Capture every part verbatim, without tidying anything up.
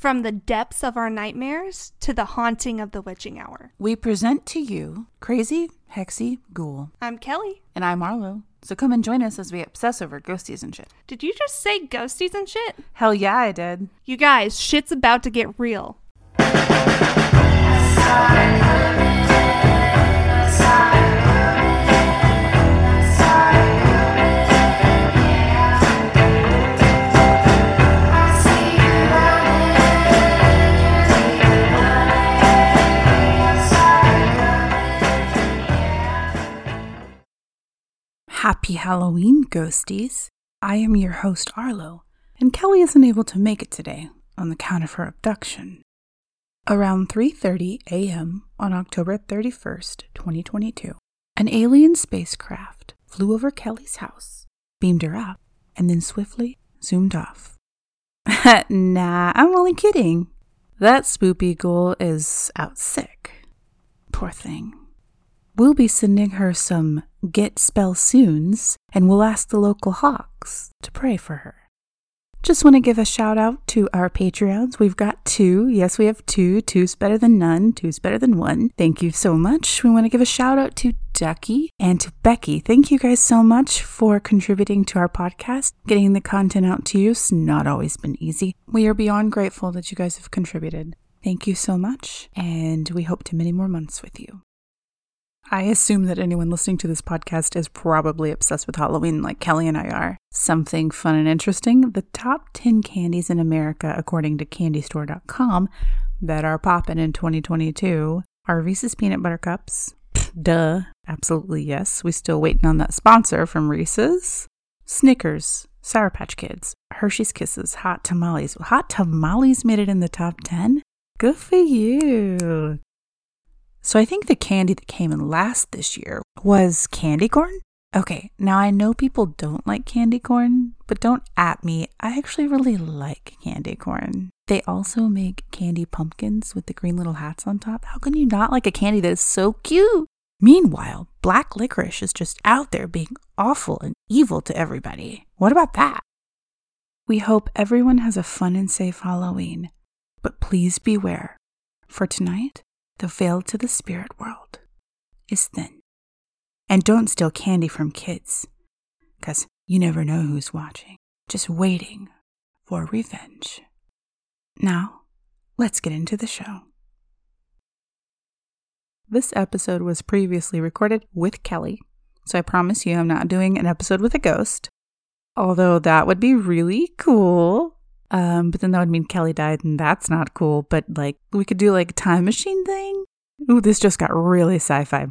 From the depths of our nightmares to the haunting of the witching hour. We present to you Crazy Hexy Ghoul. I'm Kelly. And I'm Arlo. So come and join us as we obsess over ghosties and shit. Did you just say ghosties and shit? Hell yeah, I did. You guys, shit's about to get real. Happy Halloween, ghosties. I am your host, Arlo, and Kelly isn't able to make it today on account of her abduction. Around three thirty a.m. on October thirty-first, twenty twenty-two, an alien spacecraft flew over Kelly's house, beamed her up, and then swiftly zoomed off. Nah, I'm only kidding. That spoopy ghoul is out sick. Poor thing. We'll be sending her some get spell soons, and we'll ask the local hawks to pray for her. Just want to give a shout out to our Patreons. We've got two. Yes, we have two. Two's better than none. Two's better than one. Thank you so much. We want to give a shout out to Ducky and to Becky. Thank you guys so much for contributing to our podcast. Getting the content out to you has not always been easy. We are beyond grateful that you guys have contributed. Thank you so much, and we hope to many more months with you. I assume that anyone listening to this podcast is probably obsessed with Halloween like Kelly and I are. Something fun and interesting, the top ten candies in America, according to Candy Store dot com, that are popping in twenty twenty-two are Reese's Peanut Butter Cups. Duh. Absolutely yes. We're still waiting on that sponsor from Reese's. Snickers, Sour Patch Kids, Hershey's Kisses, Hot Tamales. Hot Tamales made it in the top ten? Good for you. So I think the candy that came in last this year was candy corn. Okay, now I know people don't like candy corn, but don't at me. I actually really like candy corn. They also make candy pumpkins with the green little hats on top. How can you not like a candy that is so cute? Meanwhile, black licorice is just out there being awful and evil to everybody. What about that? We hope everyone has a fun and safe Halloween, but please beware. For tonight, the veil to the spirit world is thin. And don't steal candy from kids, because you never know who's watching, just waiting for revenge. Now, let's get into the show. This episode was previously recorded with Kelly, so I promise you I'm not doing an episode with a ghost, although that would be really cool. Um, but then that would mean Kelly died, and that's not cool. But like, we could do like a time machine thing. Ooh, this just got really sci-fi.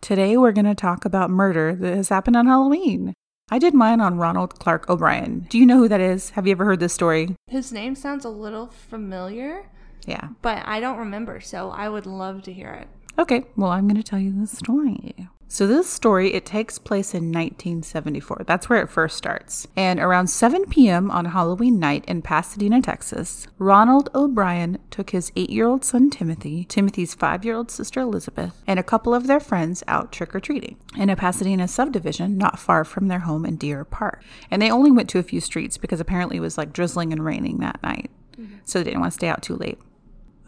Today we're going to talk about murder that has happened on Halloween. I did mine on Ronald Clark O'Brien. Do you know who that is? Have you ever heard this story? His name sounds a little familiar. Yeah. But I don't remember, so I would love to hear it. Okay, well, I'm going to tell you the story. So this story, it takes place in nineteen seventy-four. That's where it first starts. And around seven p.m. on Halloween night in Pasadena, Texas, Ronald O'Brien took his eight-year-old son, Timothy, Timothy's five-year-old sister, Elizabeth, and a couple of their friends out trick-or-treating in a Pasadena subdivision not far from their home in Deer Park. And they only went to a few streets because apparently it was like drizzling and raining that night. Mm-hmm. So they didn't want to stay out too late.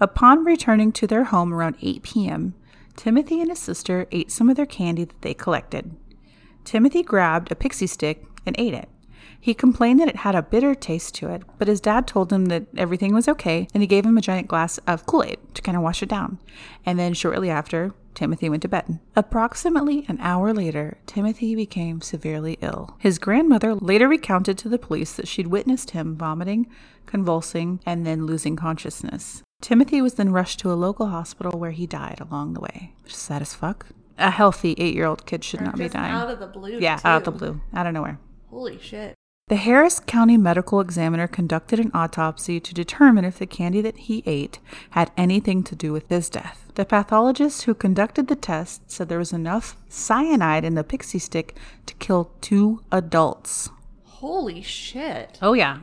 Upon returning to their home around eight p.m., Timothy and his sister ate some of their candy that they collected. Timothy grabbed a pixie stick and ate it. He complained that it had a bitter taste to it, but his dad told him that everything was okay, and he gave him a giant glass of Kool-Aid to kind of wash it down. And then shortly after, Timothy went to bed. Approximately an hour later, Timothy became severely ill. His grandmother later recounted to the police that she'd witnessed him vomiting, convulsing, and then losing consciousness. Timothy was then rushed to a local hospital where he died along the way. Sad as fuck. A healthy eight-year-old kid should or not be dying. Out of the blue, Yeah, too. out of the blue. Out of nowhere. Holy shit. The Harris County Medical Examiner conducted an autopsy to determine if the candy that he ate had anything to do with his death. The pathologist who conducted the test said there was enough cyanide in the pixie stick to kill two adults. Holy shit. Oh, yeah.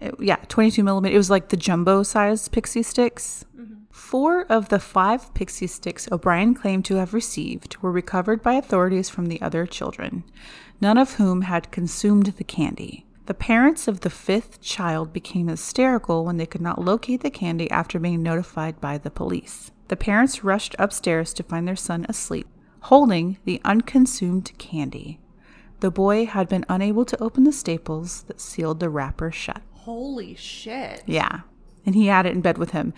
It, yeah, twenty-two millimeter. It was like the jumbo-sized pixie sticks. Mm-hmm. Four of the five pixie sticks O'Brien claimed to have received were recovered by authorities from the other children, none of whom had consumed the candy. The parents of the fifth child became hysterical when they could not locate the candy after being notified by the police. The parents rushed upstairs to find their son asleep, holding the unconsumed candy. The boy had been unable to open the staples that sealed the wrapper shut. Holy shit. Yeah. And he had it in bed with him.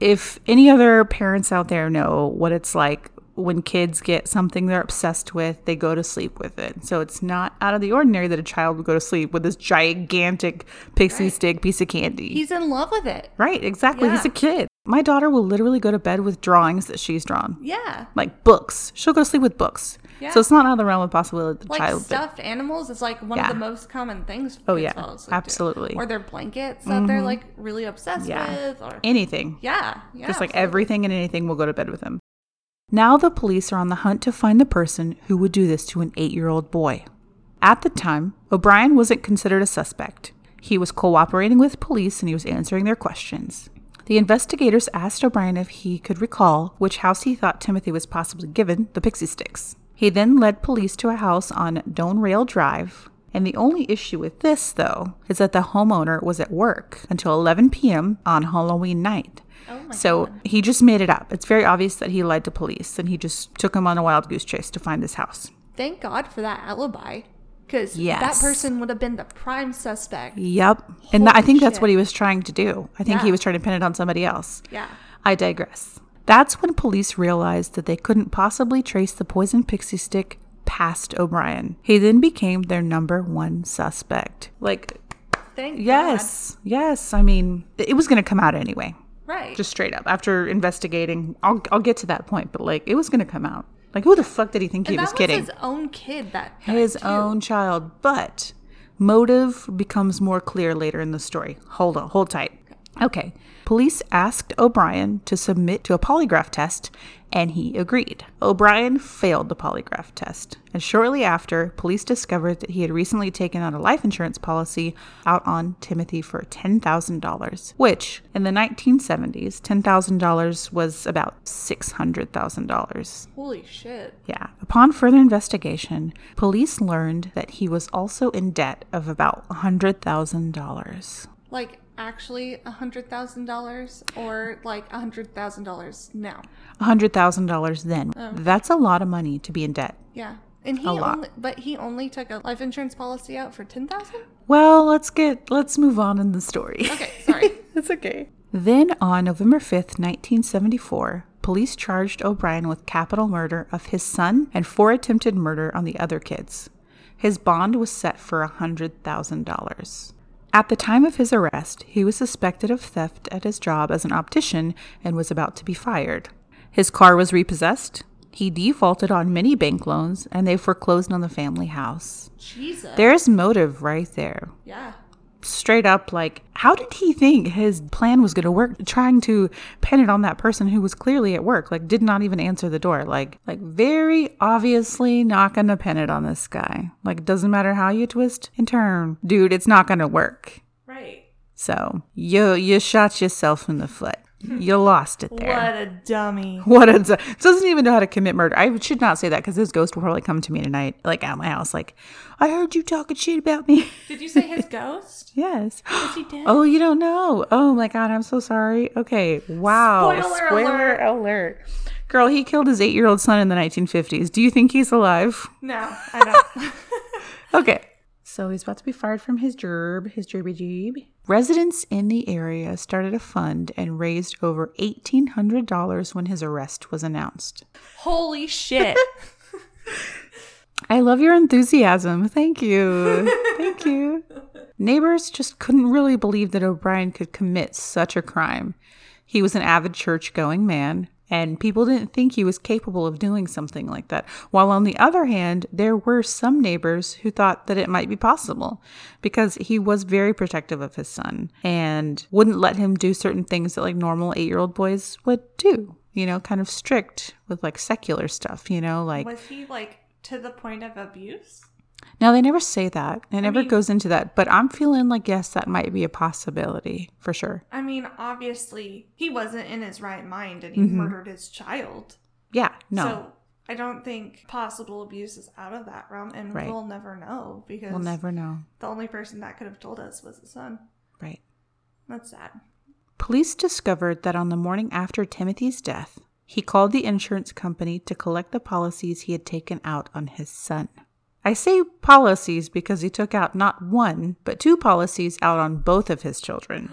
If any other parents out there know what it's like when kids get something they're obsessed with, they go to sleep with it. So it's not out of the ordinary that a child would go to sleep with this gigantic pixie right. stick piece of candy. He's in love with it. Right, exactly. Yeah. He's a kid. My daughter will literally go to bed with drawings that she's drawn. Yeah. Like books. She'll go to sleep with books. Yeah. So it's not out of the realm of possibility that the like child... Like stuffed bit. animals is like one yeah. of the most common things. Oh yeah, absolutely. To. Or their blankets mm-hmm. that they're like really obsessed yeah. with. Or anything. Yeah. yeah Just absolutely. like everything and anything will go to bed with them. Now the police are on the hunt to find the person who would do this to an eight-year-old boy. At the time, O'Brien wasn't considered a suspect. He was cooperating with police and he was answering their questions. The investigators asked O'Brien if he could recall which house he thought Timothy was possibly given the pixie sticks. He then led police to a house on Doan Rail Drive. And the only issue with this, though, is that the homeowner was at work until eleven p.m. on Halloween night. Oh my so God. He just made it up. It's very obvious that he lied to police, and he just took him on a wild goose chase to find this house. Thank God for that alibi, because yes. that person would have been the prime suspect. Yep. Holy and th- I think shit. that's what he was trying to do. I think yeah. he was trying to pin it on somebody else. Yeah. I digress. That's when police realized that they couldn't possibly trace the poison pixie stick past O'Brien. He then became their number one suspect. Like, thank yes, God. Yes. I mean, it was going to come out anyway. Right. Just straight up. After investigating, I'll I'll get to that point, but like it was going to come out. Like who the fuck did he think and he was, was kidding? His own kid that died His too. own child. But motive becomes more clear later in the story. Hold on, hold tight. Okay. Police asked O'Brien to submit to a polygraph test, and he agreed. O'Brien failed the polygraph test, and shortly after, police discovered that he had recently taken out a life insurance policy out on Timothy for ten thousand dollars, which, in the nineteen seventies, ten thousand dollars was about six hundred thousand dollars. Holy shit. Yeah. Upon further investigation, police learned that he was also in debt of about one hundred thousand dollars. Like... Actually, a hundred thousand dollars, or like a hundred thousand dollars now. A hundred thousand dollars then. Oh. That's a lot of money to be in debt. Yeah, and he a lot. Only, but he only took a life insurance policy out for ten thousand. Well, let's get let's move on in the story. Okay, sorry, it's okay. Then on November fifth, nineteen seventy four, police charged O'Brien with capital murder of his son and four attempted murder on the other kids. His bond was set for a hundred thousand dollars. At the time of his arrest, he was suspected of theft at his job as an optician and was about to be fired. His car was repossessed. He defaulted on many bank loans, and they foreclosed on the family house. Jesus. There's motive right there. Yeah. Straight up, like, how did he think his plan was going to work? Trying to pin it on that person who was clearly at work, like, did not even answer the door. Like, like very obviously not going to pin it on this guy. Like, it doesn't matter how you twist and turn. Dude, it's not going to work. Right. So, you you shot yourself in the foot. You lost it there. What a dummy. What a dummy. Doesn't even know how to commit murder. I should not say that because his ghost will probably come to me tonight, like at my house, like, I heard you talking shit about me. Did you say his ghost? Yes. Is he dead? Oh, you don't know. Oh, my God. I'm so sorry. Okay. Wow. Spoiler, Spoiler alert. alert. Girl, he killed his eight-year-old son in the nineteen fifties. Do you think he's alive? No, I don't. Okay. So he's about to be fired from his job, his jobby job. Residents in the area started a fund and raised over eighteen hundred dollars when his arrest was announced. Holy shit. I love your enthusiasm. Thank you. Thank you. Neighbors just couldn't really believe that O'Brien could commit such a crime. He was an avid church-going man. And people didn't think he was capable of doing something like that. While on the other hand, there were some neighbors who thought that it might be possible because he was very protective of his son and wouldn't let him do certain things that like normal eight-year-old boys would do, you know, kind of strict with like secular stuff, you know, like. Was he like to the point of abuse? Now, they never say that. It I never mean, goes into that. But I'm feeling like, yes, that might be a possibility for sure. I mean, obviously, he wasn't in his right mind and he mm-hmm. murdered his child. Yeah, no. So I don't think possible abuse is out of that realm, and right. we'll never know because we'll never know. The only person that could have told us was the son. Right. That's sad. Police discovered that on the morning after Timothy's death, he called the insurance company to collect the policies he had taken out on his son. I say policies because he took out not one, but two policies out on both of his children.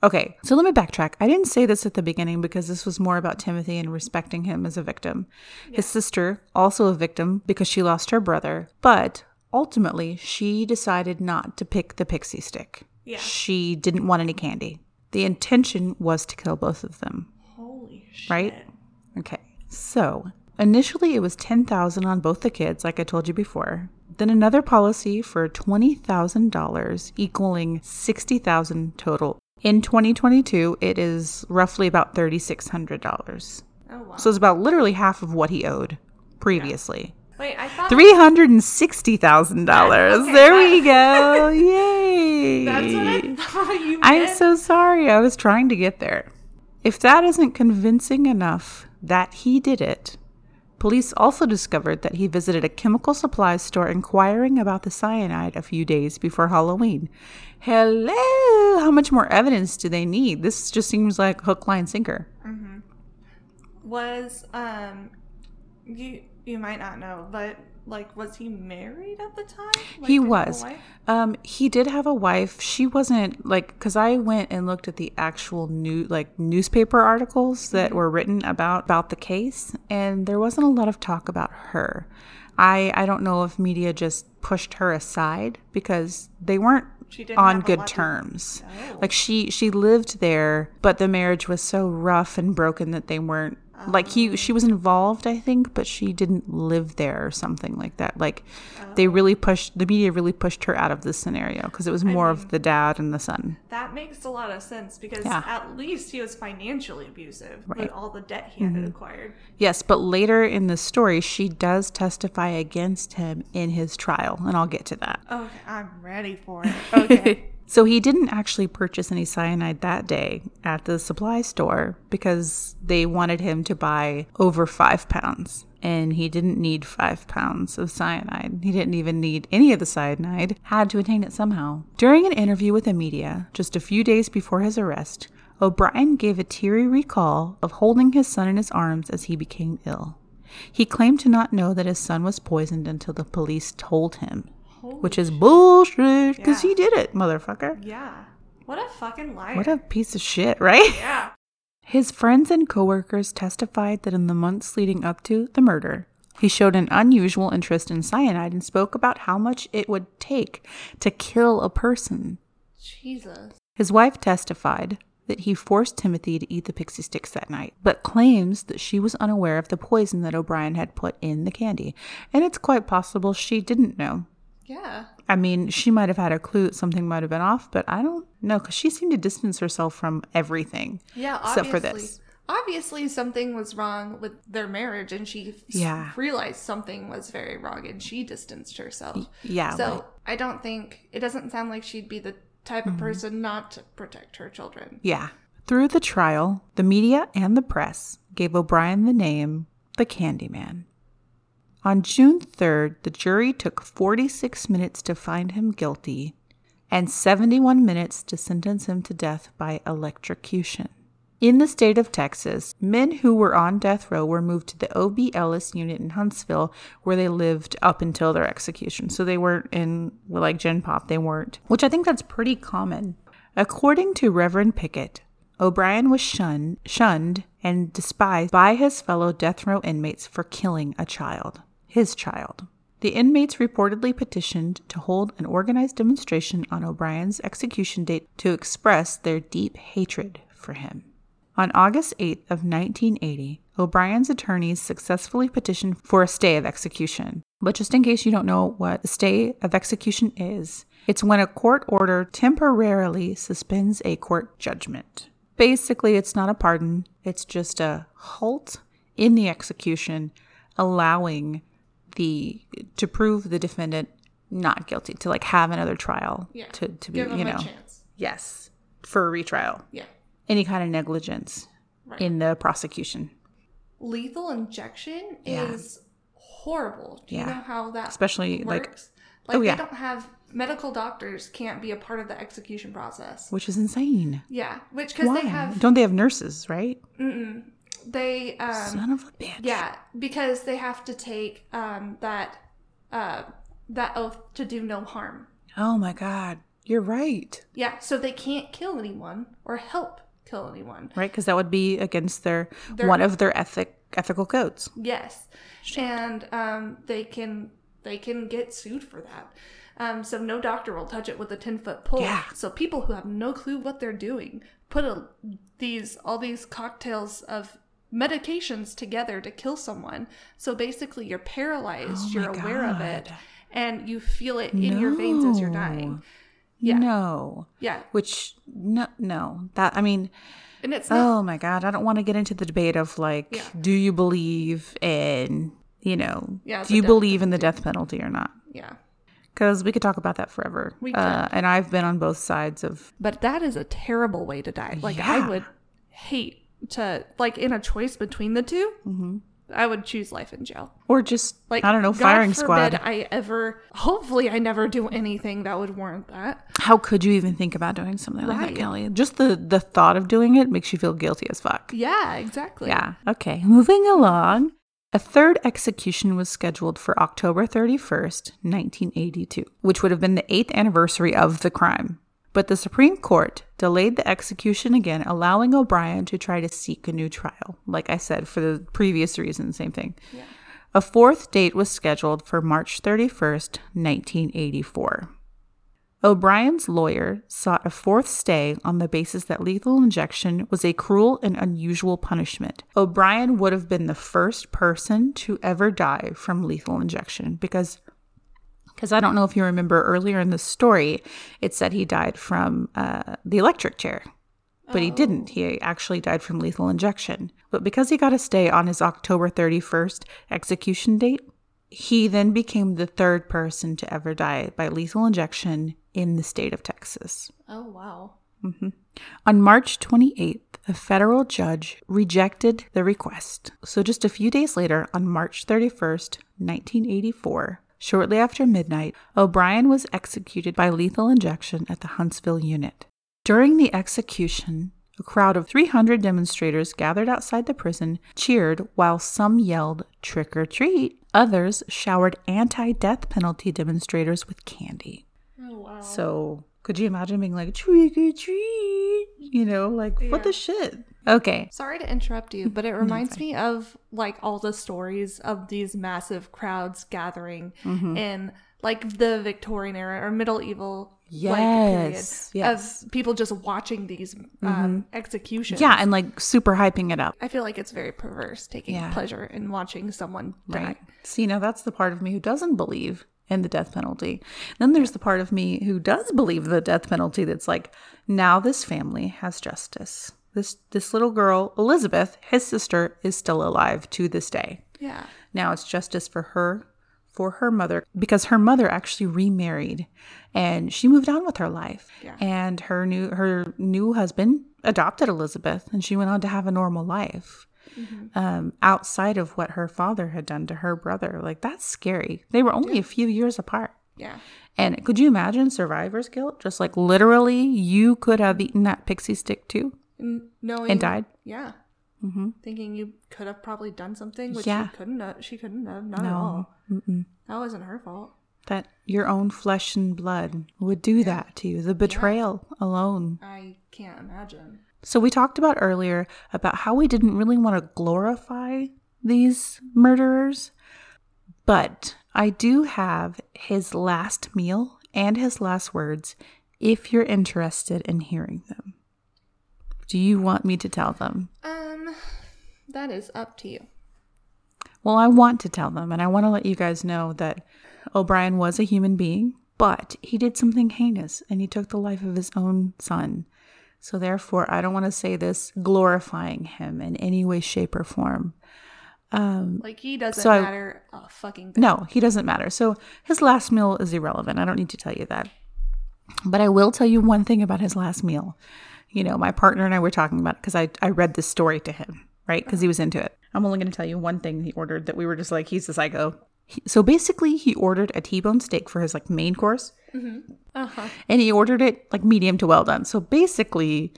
Okay, so let me backtrack. I didn't say this at the beginning because this was more about Timothy and respecting him as a victim. Yeah. His sister, also a victim because she lost her brother, but ultimately she decided not to pick the pixie stick. Yeah. She didn't want any candy. The intention was to kill both of them. Holy shit. Right? Okay. So, initially it was ten thousand dollars on both the kids, like I told you before. Then another policy for twenty thousand dollars, equaling sixty thousand dollars total. In twenty twenty-two, it is roughly about thirty-six hundred dollars. Oh, wow. So it's about literally half of what he owed previously. Yeah. Wait, I thought... three hundred sixty thousand dollars. Okay, there we go. Yay. That's what I thought you meant. I'm so sorry. I was trying to get there. If that isn't convincing enough that he did it, police also discovered that he visited a chemical supplies store inquiring about the cyanide a few days before Halloween. Hello! How much more evidence do they need? This just seems like hook, line, sinker. Mm-hmm. Was, um, you you might not know, but, like, was he married at the time? Like, he was. Um, he did have a wife. She wasn't, like, because I went and looked at the actual, new like, newspaper articles that were written about, about the case, and there wasn't a lot of talk about her. I, I don't know if media just pushed her aside because they weren't on good terms. No. Like, she, she lived there, but the marriage was so rough and broken that they weren't. Um, like, he, she was involved, I think, but she didn't live there or something like that. Like, um, they really pushed, the media really pushed her out of this scenario because it was more I mean, of the dad and the son. That makes a lot of sense because yeah. at least he was financially abusive right. with all the debt he mm-hmm. had acquired. Yes, but later in the story, she does testify against him in his trial, and I'll get to that. Okay, I'm ready for it. Okay. So he didn't actually purchase any cyanide that day at the supply store because they wanted him to buy over five pounds. And he didn't need five pounds of cyanide. He didn't even need any of the cyanide. Had to attain it somehow. During an interview with the media, just a few days before his arrest, O'Brien gave a teary recall of holding his son in his arms as he became ill. He claimed to not know that his son was poisoned until the police told him. Holy Which is shit. bullshit, because yeah. he did it, motherfucker. Yeah. What a fucking liar. What a piece of shit, right? Yeah. His friends and coworkers testified that in the months leading up to the murder, he showed an unusual interest in cyanide and spoke about how much it would take to kill a person. Jesus. His wife testified that he forced Timothy to eat the pixie sticks that night, but claims that she was unaware of the poison that O'Brien had put in the candy. And it's quite possible she didn't know. Yeah. I mean, she might have had a clue that something might have been off, but I don't know, because she seemed to distance herself from everything. Yeah, obviously. Except for this. Obviously, something was wrong with their marriage, and she yeah. realized something was very wrong, and she distanced herself. Yeah. So right. I don't think, it doesn't sound like she'd be the type mm-hmm. of person not to protect her children. Yeah. Through the trial, the media and the press gave O'Brien the name the Candyman. On June third, the jury took forty-six minutes to find him guilty and seventy-one minutes to sentence him to death by electrocution. In the state of Texas, men who were on death row were moved to the O B. Ellis unit in Huntsville, where they lived up until their execution. So they weren't in, like, Gen Pop, they weren't, which I think that's pretty common. According to Reverend Pickett, O'Brien was shunned, shunned and despised by his fellow death row inmates for killing a child. His child. The inmates reportedly petitioned to hold an organized demonstration on O'Brien's execution date to express their deep hatred for him. On August eighth of nineteen eighty, O'Brien's attorneys successfully petitioned for a stay of execution. But just in case you don't know what a stay of execution is, it's when a court order temporarily suspends a court judgment. Basically, it's not a pardon. It's just a halt in the execution, allowing the to prove the defendant not guilty, to like have another trial, yeah. to to be, give them you know, a chance. Yes, for a retrial, yeah, any kind of negligence right. in the prosecution. lethal injection yeah. is horrible. Do yeah. you know how that especially works? Like, like oh, they yeah. don't have medical doctors can't be a part of the execution process, which is insane. Yeah, which because they have don't they have nurses, right? Mm-mm. They um, son of a bitch. Yeah, because they have to take um, that uh, that oath to do no harm. Oh my God, you're right. Yeah, so they can't kill anyone or help kill anyone, right? Because that would be against their, their one of their ethic ethical codes. Yes, Shit. and um, they can they can get sued for that. Um, so no doctor will touch it with a ten-foot pole. Yeah. So people who have no clue what they're doing put a, these all these cocktails of medications together to kill someone. So basically you're paralyzed, oh you're aware God. of it, and you feel it in no. your veins as you're dying. Yeah. No. Yeah. Which, no, no. That, I mean... And it's not, oh my God, I don't want to get into the debate of like, yeah. do you believe in, you know, yeah, do you believe penalty. in the death penalty or not? Yeah. Because we could talk about that forever. We could. Uh, and I've been on both sides of... But that is a terrible way to die. Like, yeah. I would hate to... Like, in a choice between the two, mm-hmm. I would choose life in jail. Or just, like, I don't know, firing squad. God forbid I ever... Hopefully I never do anything that would warrant that. How could you even think about doing something like right. that, Kelly? Just the, the thought of doing it makes you feel guilty as fuck. Yeah, exactly. Yeah. Okay, moving along. A third execution was scheduled for October thirty-first, nineteen eighty-two, which would have been the eighth anniversary of the crime. But the Supreme Court delayed the execution again, allowing O'Brien to try to seek a new trial. Like I said, for the previous reason, same thing. Yeah. A fourth date was scheduled for March thirty-first, nineteen eighty-four. O'Brien's lawyer sought a fourth stay on the basis that lethal injection was a cruel and unusual punishment. O'Brien would have been the first person to ever die from lethal injection because, because I don't know if you remember earlier in the story, it said he died from uh, the electric chair, but oh. he didn't. He actually died from lethal injection. But because he got a stay on his October thirty-first execution date, he then became the third person to ever die by lethal injection in the state of Texas. Oh, wow. Mm-hmm. On March twenty-eighth, a federal judge rejected the request. So just a few days later, on March thirty-first, nineteen eighty-four, shortly after midnight, O'Brien was executed by lethal injection at the Huntsville unit. During the execution, a crowd of three hundred demonstrators gathered outside the prison, cheered while some yelled, "Trick or treat." Others showered anti-death penalty demonstrators with candy. Oh, wow. So could you imagine being like, "Trick or treat," you know, like, yeah. what the shit? Okay. Sorry to interrupt you, but it reminds me of, like, all the stories of these massive crowds gathering mm-hmm. in, like, the Victorian era or medieval Yes. Like, period, yes. Of people just watching these um, mm-hmm. executions. Yeah, and like super hyping it up. I feel like it's very perverse taking yeah. pleasure in watching someone die. Right. See, now that's the part of me who doesn't believe in the death penalty. Then there's the part of me who does believe the death penalty that's like, now this family has justice. This this little girl, Elizabeth, his sister, is still alive to this day. Yeah. Now it's justice for her. For her mother, because her mother actually remarried and she moved on with her life yeah. and her new her new husband adopted Elizabeth and she went on to have a normal life mm-hmm. um, outside of what her father had done to her brother. Like, that's scary. They were only yeah. a few years apart. Yeah. And could you imagine survivor's guilt? Just like, literally, you could have eaten that pixie stick too and, knowing, and died. Yeah. Mm-hmm. Thinking you could have probably done something, which yeah. you couldn't have. She couldn't have. Not no. at all. Mm-mm. That wasn't her fault. That your own flesh and blood would do yeah. that to you. The betrayal yeah. alone. I can't imagine. So we talked about earlier about how we didn't really want to glorify these murderers. But I do have his last meal and his last words if you're interested in hearing them. Do you want me to tell them? Um, that is up to you. Well, I want to tell them, and I want to let you guys know that O'Brien was a human being, but he did something heinous, and he took the life of his own son. So therefore, I don't want to say this glorifying him in any way, shape, or form. Um, like, he doesn't so matter I, a fucking thing. No, he doesn't matter. So his last meal is irrelevant. I don't need to tell you that. But I will tell you one thing about his last meal. You know, my partner and I were talking about it because I, I read this story to him, right? Because he was into it. I'm only going to tell you one thing he ordered that we were just like, he's a psycho. So basically, he ordered a T-bone steak for his like main course, mm-hmm. uh-huh. and he ordered it like medium to well done. So basically,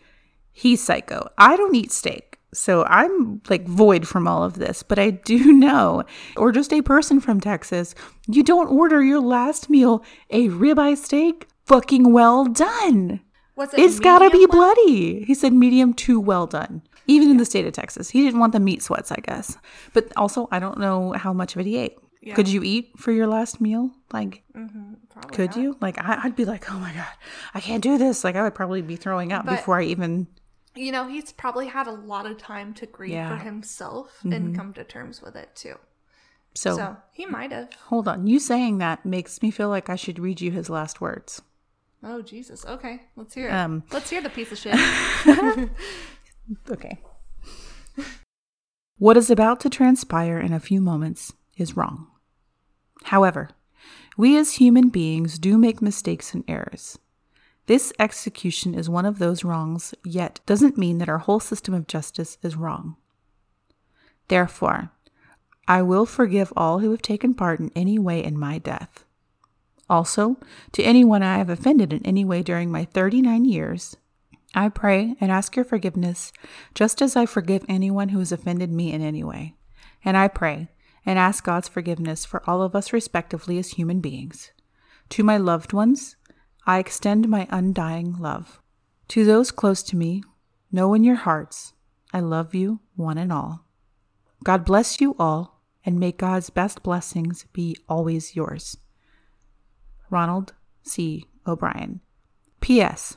he's psycho. I don't eat steak, so I'm like void from all of this. But I do know, or just a person from Texas, you don't order your last meal a ribeye steak fucking well done. What's it? It's gotta be bloody. He said medium to well done. Even yeah. in the state of Texas, he didn't want the meat sweats, I guess. But also, I don't know how much of it he ate. Yeah. Could you eat for your last meal? Like, mm-hmm, could not. you? Like, I, I'd be like, oh my God, I can't do this. Like, I would probably be throwing up but, before I even. You know, he's probably had a lot of time to grieve yeah. for himself mm-hmm. and come to terms with it too. So, so he might have. Hold on. You saying that makes me feel like I should read you his last words. Oh, Jesus. Okay. Let's hear it. Um, Let's hear the piece of shit. Okay. What is about to transpire in a few moments is wrong. However, we as human beings do make mistakes and errors. This execution is one of those wrongs, yet doesn't mean that our whole system of justice is wrong. Therefore, I will forgive all who have taken part in any way in my death. Also, to anyone I have offended in any way during my thirty-nine years, I pray and ask your forgiveness, just as I forgive anyone who has offended me in any way. And I pray and ask God's forgiveness for all of us respectively as human beings. To my loved ones, I extend my undying love. To those close to me, know in your hearts, I love you one and all. God bless you all, and may God's best blessings be always yours. Ronald C. O'Brien. P S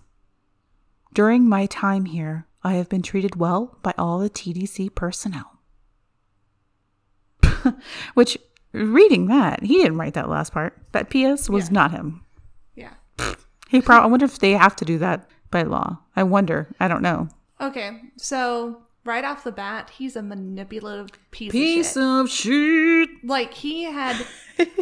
During my time here, I have been treated well by all the T D C personnel. Which, reading that, he didn't write that last part. That P S was yeah. not him. Yeah. He probably. I wonder if they have to do that by law. I wonder. I don't know. Okay, so right off the bat, he's a manipulative piece, piece of shit. Piece of shit. Like he had,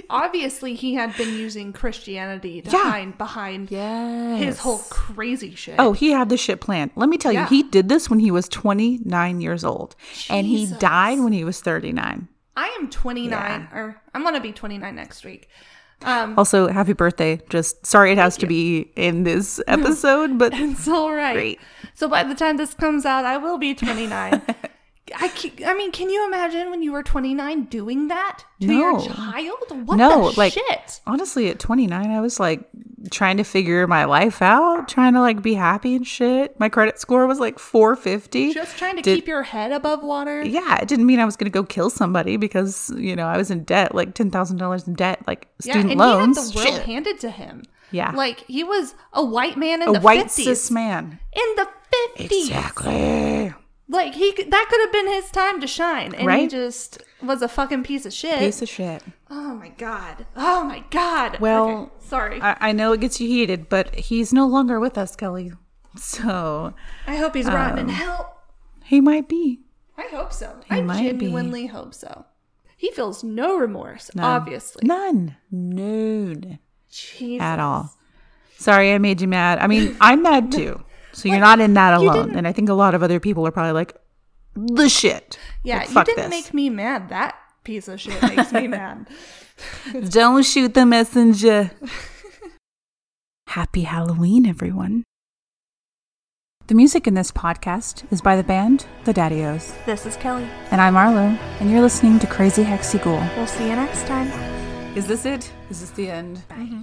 obviously, he had been using Christianity to yeah. hide behind yes. his whole crazy shit. Oh, he had this shit planned. Let me tell yeah. you, he did this when he was twenty-nine years old, Jesus. And he died when he was thirty-nine. I am twenty-nine, yeah. or I'm going to be twenty-nine next week. Um, also, happy birthday. Just sorry it has to you. be in this episode, but it's all right. Great. So by the time this comes out, I will be twenty-nine. I, can, I mean, can you imagine when you were twenty-nine doing that to no. your child? What no, the like, shit? Honestly, at twenty-nine, I was like trying to figure my life out, trying to like be happy and shit. My credit score was like four fifty. Just trying to Did, keep your head above water. Yeah, it didn't mean I was going to go kill somebody because, you know, I was in debt, like ten thousand dollars in debt, like student yeah, and loans. And he had the world shit. handed to him. Yeah. Like he was a white man in a the fifties. A white cis man. In the fifties. Exactly. Like, he that could have been his time to shine. And right? he just was a fucking piece of shit. Piece of shit. Oh, my God. Oh, my God. Well, okay. Sorry. I, I know it gets you heated, but he's no longer with us, Kelly. So. I hope he's um, rotten in hell. He might be. I hope so. He I might genuinely be. hope so. He feels no remorse, None. obviously. None. None. Jesus. At all. Sorry I made you mad. I mean, I'm mad, too. So like, you're not in that alone. And I think a lot of other people are probably like, the shit. Yeah, like, you didn't this. make me mad. That piece of shit makes me mad. Don't shoot the messenger. Happy Halloween, everyone. The music in this podcast is by the band The Daddyos. This is Kelly. And I'm Arlo. And you're listening to Crazy Hexy Ghoul. We'll see you next time. Is this it? Is this the end? Bye. Mm-hmm.